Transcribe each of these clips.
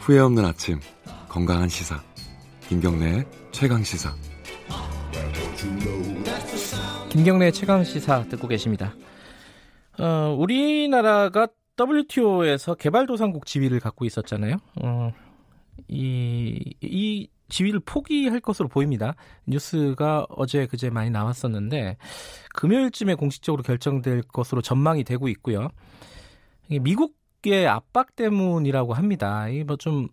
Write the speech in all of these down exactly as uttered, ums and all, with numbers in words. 후회 없는 아침, 건강한 시사, 김경래의 최강 시사. 김경래 최강시사 듣고 계십니다. 어, 우리나라가 더블유티오에서 개발도상국 지위를 갖고 있었잖아요. 어, 이, 이 지위를 포기할 것으로 보입니다. 뉴스가 어제 그제 많이 나왔었는데 금요일쯤에 공식적으로 결정될 것으로 전망이 되고 있고요. 미국의 압박 때문이라고 합니다. 이 뭐 좀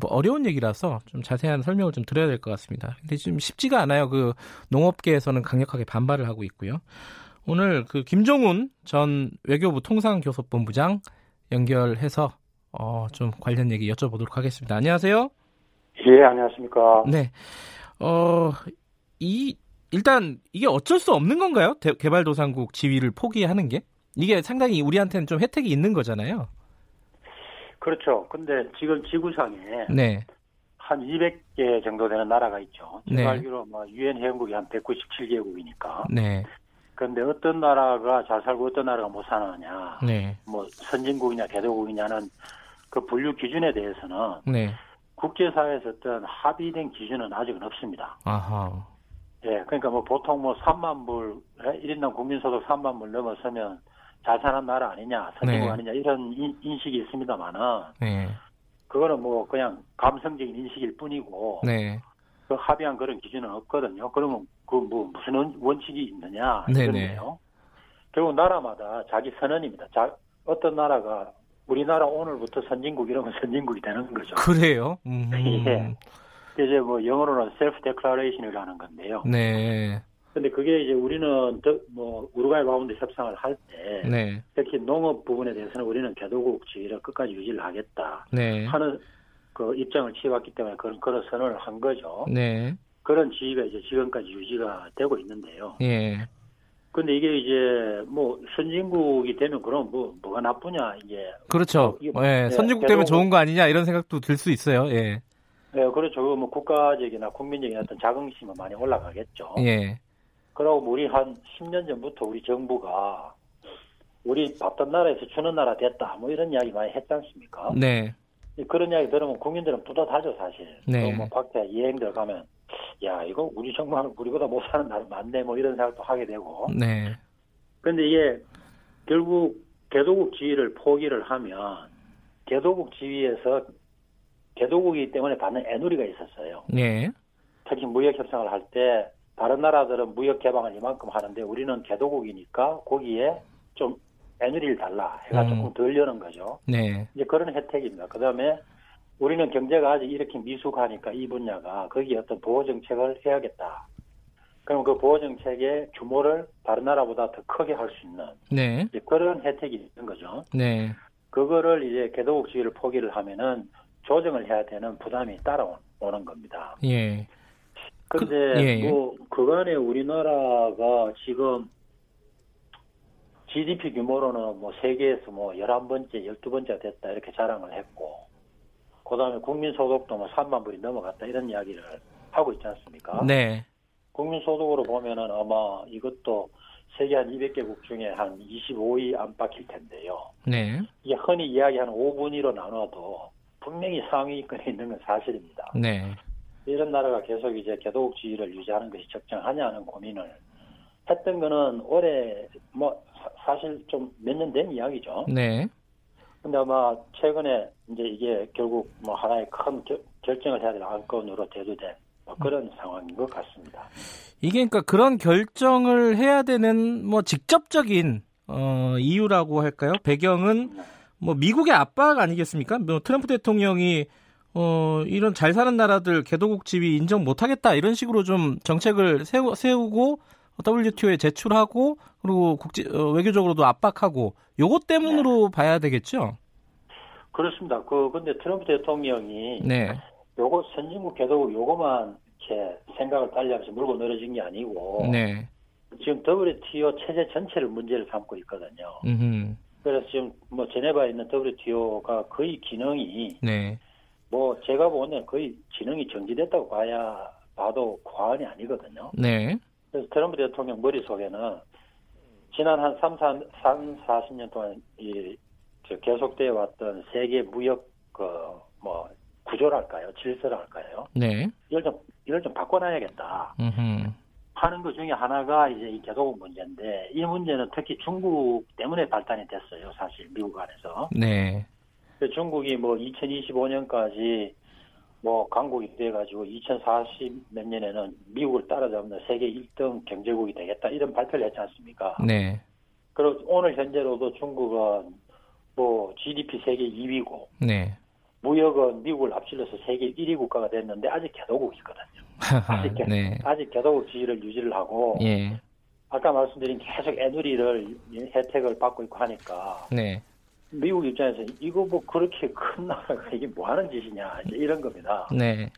뭐 어려운 얘기라서 좀 자세한 설명을 좀 드려야 될 것 같습니다. 근데 지금 쉽지가 않아요. 그 농업계에서는 강력하게 반발을 하고 있고요. 오늘 그 김종훈 전 외교부 통상교섭본부장 연결해서 어 좀 관련 얘기 여쭤보도록 하겠습니다. 안녕하세요. 예, 안녕하십니까. 네. 어, 이 일단 이게 어쩔 수 없는 건가요? 대, 개발도상국 지위를 포기하는 게? 이게 상당히 우리한테는 좀 혜택이 있는 거잖아요. 그렇죠. 근데 지금 지구상에 네. 한 이백 개 정도 되는 나라가 있죠. 제가 네. 알기로 뭐 유엔 회원국이 한 백구십칠 개국이니까. 네. 그런데 어떤 나라가 잘 살고 어떤 나라가 못 사느냐, 네. 뭐 선진국이냐 개도국이냐는 그 분류 기준에 대해서는 네. 국제사회에서 어떤 합의된 기준은 아직은 없습니다. 아하. 예, 그러니까 뭐 보통 뭐 삼만 불, 일 인당 국민소득 삼만 불 넘어서면 잘 사는 나라 아니냐, 선진국 네. 아니냐, 이런 인, 인식이 있습니다만은, 네. 그거는 뭐 그냥 감성적인 인식일 뿐이고, 네. 그 합의한 그런 기준은 없거든요. 그러면 그 뭐 무슨 원칙이 있느냐, 이거네요. 결국 나라마다 자기 선언입니다. 자, 어떤 나라가 우리나라 오늘부터 선진국 이러면 선진국이 되는 거죠. 그래요? 음. 예. 이제 뭐 영어로는 self declaration이라는 건데요. 네. 근데 그게 이제 우리는 뭐 우루과이 라운드 협상을 할 때 네. 특히 농업 부분에 대해서는 우리는 개도국 지위를 끝까지 유지를 하겠다 네. 하는 그 입장을 취해왔기 때문에 그런 그런 선언을 한 거죠. 네. 그런 지위가 이제 지금까지 유지가 되고 있는데요. 예. 근데 이게 이제 뭐 선진국이 되면 그럼 뭐 뭐가 나쁘냐 이제 그렇죠. 이게 예. 선진국 되면 좋은 거 아니냐 이런 생각도 들 수 있어요. 예. 네, 그렇죠. 뭐 국가적이나 국민적인 어떤 자긍심은 많이 올라가겠죠. 예. 그러고 우리 한 십 년 전부터 우리 정부가 우리 봤던 나라에서 주는 나라 됐다 뭐 이런 이야기 많이 했지 않습니까? 네. 그런 이야기 들으면 국민들은 뿌듯하죠 사실. 네. 뭐 밖에 여행들 가면 야 이거 우리 정부는 우리보다 못 사는 나라 많네 뭐 이런 생각도 하게 되고. 네. 그런데 이게 결국 개도국 지위를 포기를 하면 개도국 지위에서 개도국이기 때문에 받는 애누리가 있었어요. 네. 특히 무역 협상을 할 때. 다른 나라들은 무역 개방을 이만큼 하는데 우리는 개도국이니까 거기에 좀 애누리를 달라 해가 음. 조금 덜 여는 거죠. 네. 이제 그런 혜택입니다. 그다음에 우리는 경제가 아직 이렇게 미숙하니까 이 분야가 거기에 어떤 보호 정책을 해야겠다. 그럼 그 보호 정책의 규모를 다른 나라보다 더 크게 할 수 있는 네. 이제 그런 혜택이 있는 거죠. 네. 그거를 이제 개도국 지위를 포기를 하면은 조정을 해야 되는 부담이 따라오는 겁니다. 예. 근데, 그, 뭐, 그간에 우리나라가 지금 지디피 규모로는 뭐 세계에서 뭐 열한 번째, 열두 번째가 됐다 이렇게 자랑을 했고, 그 다음에 국민소득도 뭐 삼만 불이 넘어갔다 이런 이야기를 하고 있지 않습니까? 네. 국민소득으로 보면은 아마 이것도 세계 한 이백 개국 중에 한 이십오 위 안팎일 텐데요. 네. 이게 흔히 이야기하는 오 분위로 나눠도 분명히 상위권에 있는 건 사실입니다. 네. 이런 나라가 계속 이제 개도국 지위를 유지하는 것이 적정하냐는 고민을 했던 거는 올해 뭐 사실 좀 몇 년 된 이야기죠. 네. 근데 아마 최근에 이제 이게 결국 뭐 하나의 큰 겨, 결정을 해야 될 안건으로 대두된 뭐 그런 음. 상황인 것 같습니다. 이게 그러니까 그런 결정을 해야 되는 뭐 직접적인 어, 이유라고 할까요? 배경은 뭐 미국의 압박 아니겠습니까? 뭐 트럼프 대통령이 어, 이런 잘 사는 나라들 개도국 지위 인정 못하겠다 이런 식으로 좀 정책을 세우, 세우고 더블유티오에 제출하고 그리고 국제 어, 외교적으로도 압박하고 요것 때문으로 네. 봐야 되겠죠? 그렇습니다. 그, 근데 트럼프 대통령이. 네. 요거 선진국 개도국 요거만 이렇게 생각을 달리하면서 물고 늘어진 게 아니고. 네. 지금 더블유티오 체제 전체를 문제를 삼고 있거든요. 음흠. 그래서 지금 뭐 제네바에 있는 더블유티오가 거의 기능이. 네. 뭐 제가 보는 거의 기능이 정지됐다고 봐야 봐도 과언이 아니거든요. 네. 그래서 트럼프 대통령 머릿속에는 지난 한 삼, 사십 년 동안 이 계속되어 왔던 세계 무역 그 뭐 구조랄까요, 질서랄까요. 네. 이걸 좀 이걸 좀 바꿔놔야겠다. 음흠. 하는 것 중에 하나가 이제 이 개도국 문제인데, 이 문제는 특히 중국 때문에 발단이 됐어요, 사실 미국 안에서. 네. 중국이 뭐 이천이십오 년까지 뭐 강국이 돼가지고 이천사십 몇 년에는 미국을 따라잡는 세계 일 등 경제국이 되겠다 이런 발표를 했지 않습니까? 네. 그리고 오늘 현재로도 중국은 뭐 지디피 세계 이 위고, 네. 무역은 미국을 앞질러서 세계 일 위 국가가 됐는데 아직 개도국이거든요. 아직, 개, 네. 아직 개도국 지위를 유지를 하고, 예. 아까 말씀드린 계속 애누리를 혜택을 받고 있고 하니까. 네. 미국 입장에서 이거 뭐 그렇게 큰 나라가 이게 뭐 하는 짓이냐 이제 이런 겁니다. 네.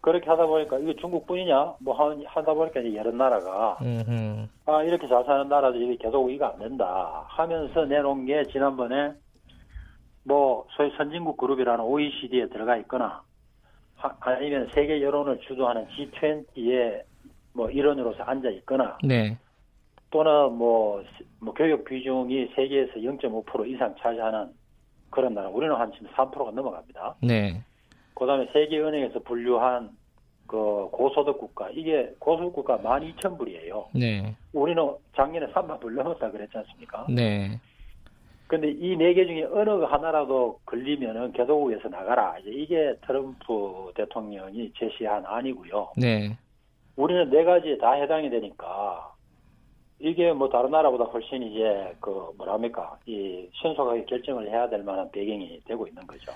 그렇게 하다 보니까 이거 중국뿐이냐 뭐 하다 보니까 이제 여러 나라가 음흠. 아 이렇게 잘 사는 나라도 이게 계속 이거 안 된다 하면서 내놓은 게 지난번에 뭐 소위 선진국 그룹이라는 오이시디에 들어가 있거나 아니면 세계 여론을 주도하는 지 이십의 뭐 일원으로서 앉아 있거나. 네. 또는 뭐, 뭐 교육 비중이 세계에서 영 점 오 퍼센트 이상 차지하는 그런 나라, 우리는 한 지금 삼 퍼센트가 넘어갑니다. 네. 그다음에 세계은행에서 분류한 그 고소득 국가, 이게 고소득 국가 만 이천 불이에요. 네. 우리는 작년에 삼만 불 넘었다 그랬지 않습니까? 네. 근데 이 네 개 중에 어느 하나라도 걸리면은 개도국에서 나가라. 이제 이게 트럼프 대통령이 제시한 안이고요. 네. 우리는 네 가지에 다 해당이 되니까. 이게 뭐 다른 나라보다 훨씬 이제 그 뭐랍니까 이 신속하게 결정을 해야 될 만한 배경이 되고 있는 거죠.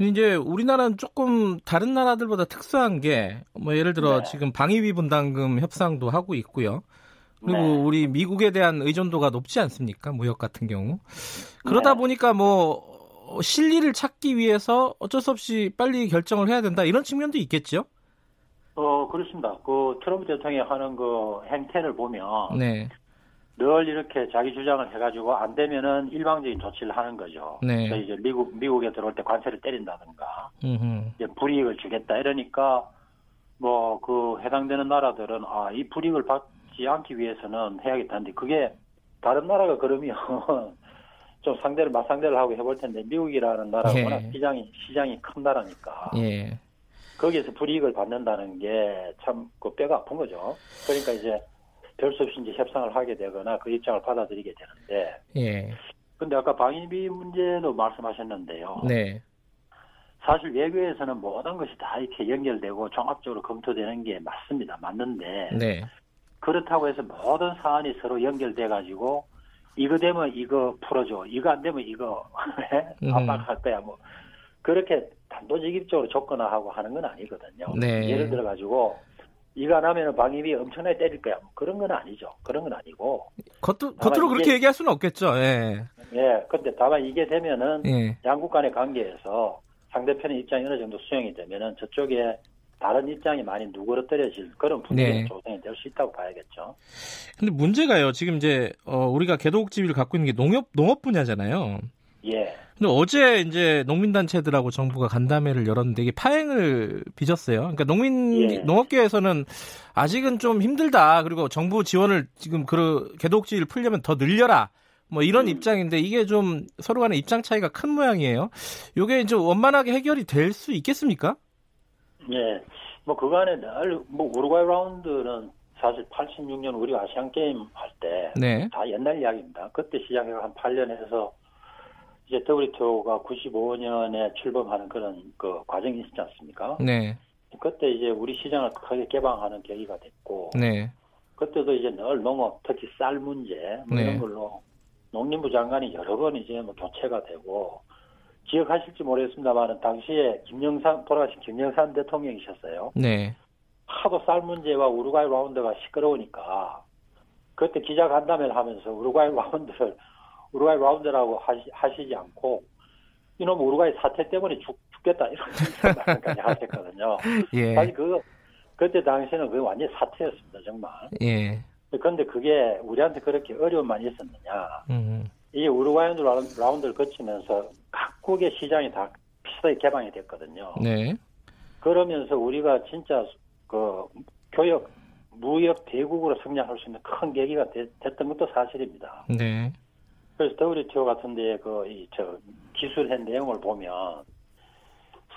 이제 우리나라는 조금 다른 나라들보다 특수한 게 뭐 예를 들어 네. 지금 방위비 분담금 협상도 하고 있고요. 그리고 네. 우리 미국에 대한 의존도가 높지 않습니까? 무역 같은 경우. 그러다 네. 보니까 뭐 실리를 찾기 위해서 어쩔 수 없이 빨리 결정을 해야 된다 이런 측면도 있겠죠. 어, 그렇습니다. 그 트럼프 대통령이 하는 그 행태를 보면. 네. 늘 이렇게 자기 주장을 해가지고 안 되면은 일방적인 조치를 하는 거죠. 네. 그래서 이제 미국, 미국에 들어올 때 관세를 때린다든가. 음흠. 이제 불이익을 주겠다 이러니까 뭐 그 해당되는 나라들은 아, 이 불이익을 받지 않기 위해서는 해야겠다는데 그게 다른 나라가 그러면 좀 상대를, 맞상대를 하고 해볼 텐데 미국이라는 나라가 예. 워낙 시장이, 시장이 큰 나라니까. 예. 거기에서 불이익을 받는다는 게 참 그 뼈가 아픈 거죠. 그러니까 이제 별 수 없이 이제 협상을 하게 되거나 그 입장을 받아들이게 되는데. 예. 근데 아까 방위비 문제도 말씀하셨는데요. 네. 사실 외교에서는 모든 것이 다 이렇게 연결되고 종합적으로 검토되는 게 맞습니다. 맞는데. 네. 그렇다고 해서 모든 사안이 서로 연결돼가지고 이거 되면 이거 풀어줘. 이거 안 되면 이거 압박할 거야. 뭐. 그렇게 단도직입적으로 접근하고 하는 건 아니거든요. 네. 예를 들어가지고 이거 안 하면 방위비 엄청나게 때릴 거야. 뭐 그런 건 아니죠. 그런 건 아니고. 겉으로, 겉으로 이게, 그렇게 얘기할 수는 없겠죠. 예. 예. 근데 다만 이게 되면은 예. 양국 간의 관계에서 상대편의 입장이 어느 정도 수용이 되면은 저쪽에 다른 입장이 많이 누그러뜨려질 그런 분위기가 네. 조성이 될 수 있다고 봐야겠죠. 근데 문제가요. 지금 이제 어, 우리가 개도국 지위를 갖고 있는 게 농업 농업 분야잖아요. 예. 근데 어제 이제 농민단체들하고 정부가 간담회를 열었는데 이게 파행을 빚었어요. 그러니까 농민, 예. 농업계에서는 아직은 좀 힘들다. 그리고 정부 지원을 지금 그 개도국지를 풀려면 더 늘려라. 뭐 이런 음. 입장인데 이게 좀 서로 간의 입장 차이가 큰 모양이에요. 이게 이제 원만하게 해결이 될 수 있겠습니까? 예. 뭐 그간에 늘, 뭐 우루과이 라운드는 사실 팔십육 년 우리 아시안게임 할 때. 네. 다 옛날 이야기입니다. 그때 시작해서 한 팔 년 해서 이제 더블유티오가 구십오 년에 출범하는 그런 그 과정이 있었지 않습니까? 네. 그때 이제 우리 시장을 크게 개방하는 계기가 됐고, 네. 그때도 이제 늘 농업, 특히 쌀 문제, 뭐 네. 이런 걸로 농림부 장관이 여러 번 이제 뭐 교체가 되고, 기억하실지 모르겠습니다만, 당시에 김영삼, 돌아가신 김영삼 대통령이셨어요. 네. 하도 쌀 문제와 우루과이 라운드가 시끄러우니까, 그때 기자 간담회를 하면서 우루과이 라운드를 우루과이 라운드라고 하시, 하시지 않고 이놈 우루과이 사태 때문에 죽, 죽겠다 이런 생각까지 하셨거든요. 예. 사실 그 그때 당시에는 그게 완전히 사태였습니다, 정말. 예. 그런데 그게 우리한테 그렇게 어려움만 있었느냐. 음. 이 우루과이 라운드를 거치면서 각국의 시장이 다 비슷하게 개방이 됐거든요. 네. 그러면서 우리가 진짜 그 교역, 무역 대국으로 성장할 수 있는 큰 계기가 되, 됐던 것도 사실입니다. 네. 그래서 더블유티오 같은 데의 그 이 저 기술한 내용을 보면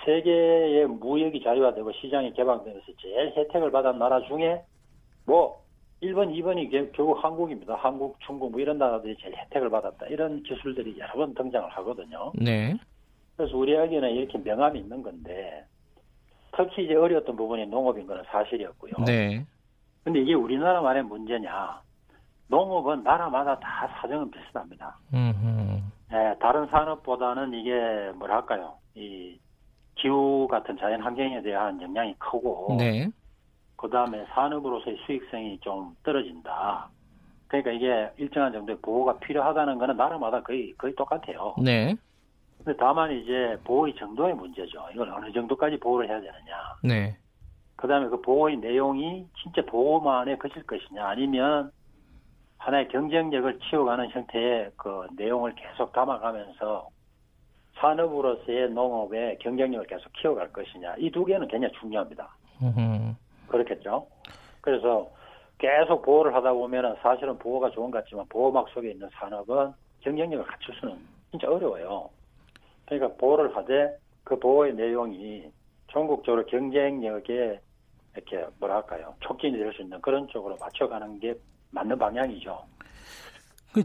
세계의 무역이 자유화되고 시장이 개방되면서 제일 혜택을 받은 나라 중에 뭐 일 번, 이 번이 결국 한국입니다. 한국, 중국 뭐 이런 나라들이 제일 혜택을 받았다. 이런 기술들이 여러 번 등장을 하거든요. 네. 그래서 우리에게는 이렇게 명암이 있는 건데 특히 이제 어려웠던 부분이 농업인 건 사실이었고요. 네. 근데 이게 우리나라만의 문제냐. 농업은 나라마다 다 사정은 비슷합니다. 음. 네, 다른 산업보다는 이게 뭐랄까요. 이 기후 같은 자연 환경에 대한 영향이 크고 네. 그다음에 산업으로서의 수익성이 좀 떨어진다. 그러니까 이게 일정한 정도의 보호가 필요하다는 거는 나라마다 거의 거의 똑같아요. 네. 근데 다만 이제 보호의 정도의 문제죠. 이걸 어느 정도까지 보호를 해야 되느냐. 네. 그다음에 그 보호의 내용이 진짜 보호만에 그칠 것이냐 아니면 하나의 경쟁력을 키워가는 형태의 그 내용을 계속 담아가면서 산업으로서의 농업의 경쟁력을 계속 키워갈 것이냐. 이 두 개는 굉장히 중요합니다. 으흠. 그렇겠죠. 그래서 계속 보호를 하다 보면은 사실은 보호가 좋은 것 같지만 보호막 속에 있는 산업은 경쟁력을 갖출 수는 진짜 어려워요. 그러니까 보호를 하되 그 보호의 내용이 전국적으로 경쟁력에 이렇게 뭐랄까요. 촉진이 될 수 있는 그런 쪽으로 맞춰가는 게 맞는 방향이죠.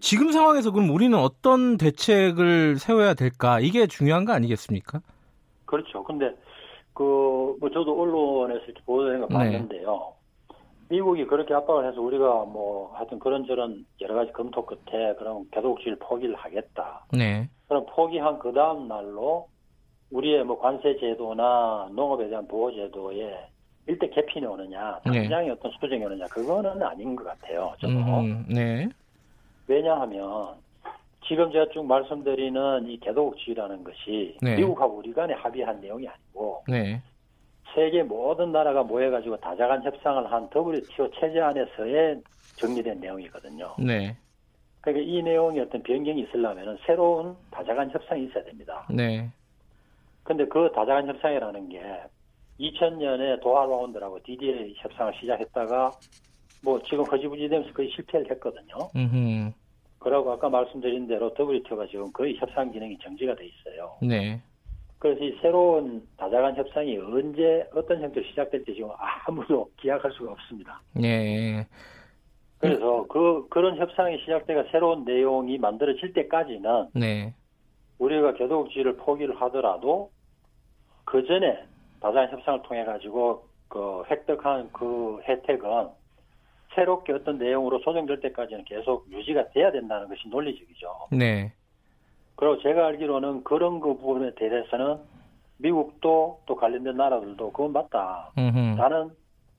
지금 상황에서 그럼 우리는 어떤 대책을 세워야 될까? 이게 중요한 거 아니겠습니까? 그렇죠. 근데 그, 뭐, 저도 언론에서 이렇게 보도된 거 봤는데요. 네. 미국이 그렇게 압박을 해서 우리가 뭐, 하여튼 그런저런 여러 가지 검토 끝에 그럼 개도국질 포기를 하겠다. 네. 그럼 포기한 그 다음날로 우리의 뭐 관세제도나 농업에 대한 보호제도에 일대 개편이 오느냐, 당장의 네. 어떤 수정이 오느냐, 그거는 아닌 것 같아요. 저도. 음, 네. 왜냐하면, 지금 제가 쭉 말씀드리는 이 개도국주의라는 것이 네. 미국하고 우리 간에 합의한 내용이 아니고 네. 세계 모든 나라가 모여가지고 다자간 협상을 한 더블유티오 체제 안에서의 정리된 내용이거든요. 네. 그러니까 이 내용이 어떤 변경이 있으려면 새로운 다자간 협상이 있어야 됩니다. 네. 근데 그 다자간 협상이라는 게 이천 년에 도하 라운드라고 디디에이 협상을 시작했다가 뭐 지금 허지부지 되면서 거의 실패를 했거든요. 음흠. 그러고 아까 말씀드린 대로 더블유티오가 지금 거의 협상 기능이 정지가 돼 있어요. 네. 그래서 이 새로운 다자간 협상이 언제 어떤 형태로 시작될지 지금 아무도 기약할 수가 없습니다. 네. 그래서 그 그런 협상이 시작돼가 새로운 내용이 만들어질 때까지는 네. 우리가 개도국주의를 포기를 하더라도 그 전에 다자간 협상을 통해 가지고 그 획득한 그 혜택은 새롭게 어떤 내용으로 조정될 때까지는 계속 유지가 돼야 된다는 것이 논리적이죠. 네. 그리고 제가 알기로는 그런 그 부분에 대해서는 미국도 또 관련된 나라들도 그건 맞다. 음흠. 나는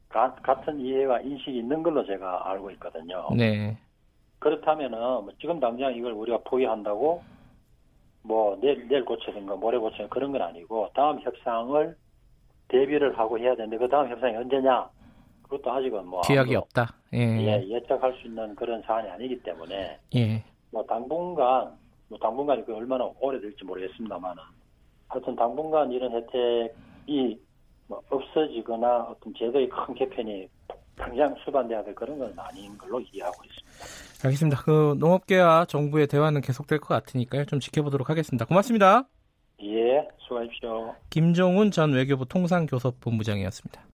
가, 같은 이해와 인식이 있는 걸로 제가 알고 있거든요. 네. 그렇다면은 뭐 지금 당장 이걸 우리가 포기한다고 뭐 내일, 내일 고쳐진가 모레 고쳐진가 그런 건 아니고 다음 협상을 대비를 하고 해야 되는데 그 다음 협상이 언제냐. 그것도 아직은 뭐 기약이 없다. 예. 예, 예측할 수 있는 그런 사안이 아니기 때문에 예. 뭐 당분간 뭐 당분간이 얼마나 오래될지 모르겠습니다만은 하여튼 당분간 이런 혜택이 뭐 없어지거나 어떤 제도의 큰 개편이 당장 수반돼야 될 그런 건 아닌 걸로 이해하고 있습니다. 알겠습니다. 그 농업계와 정부의 대화는 계속될 것 같으니까요. 좀 지켜보도록 하겠습니다. 고맙습니다. 예, 수고하십시오. 김종훈 전 외교부 통상교섭본부장이었습니다.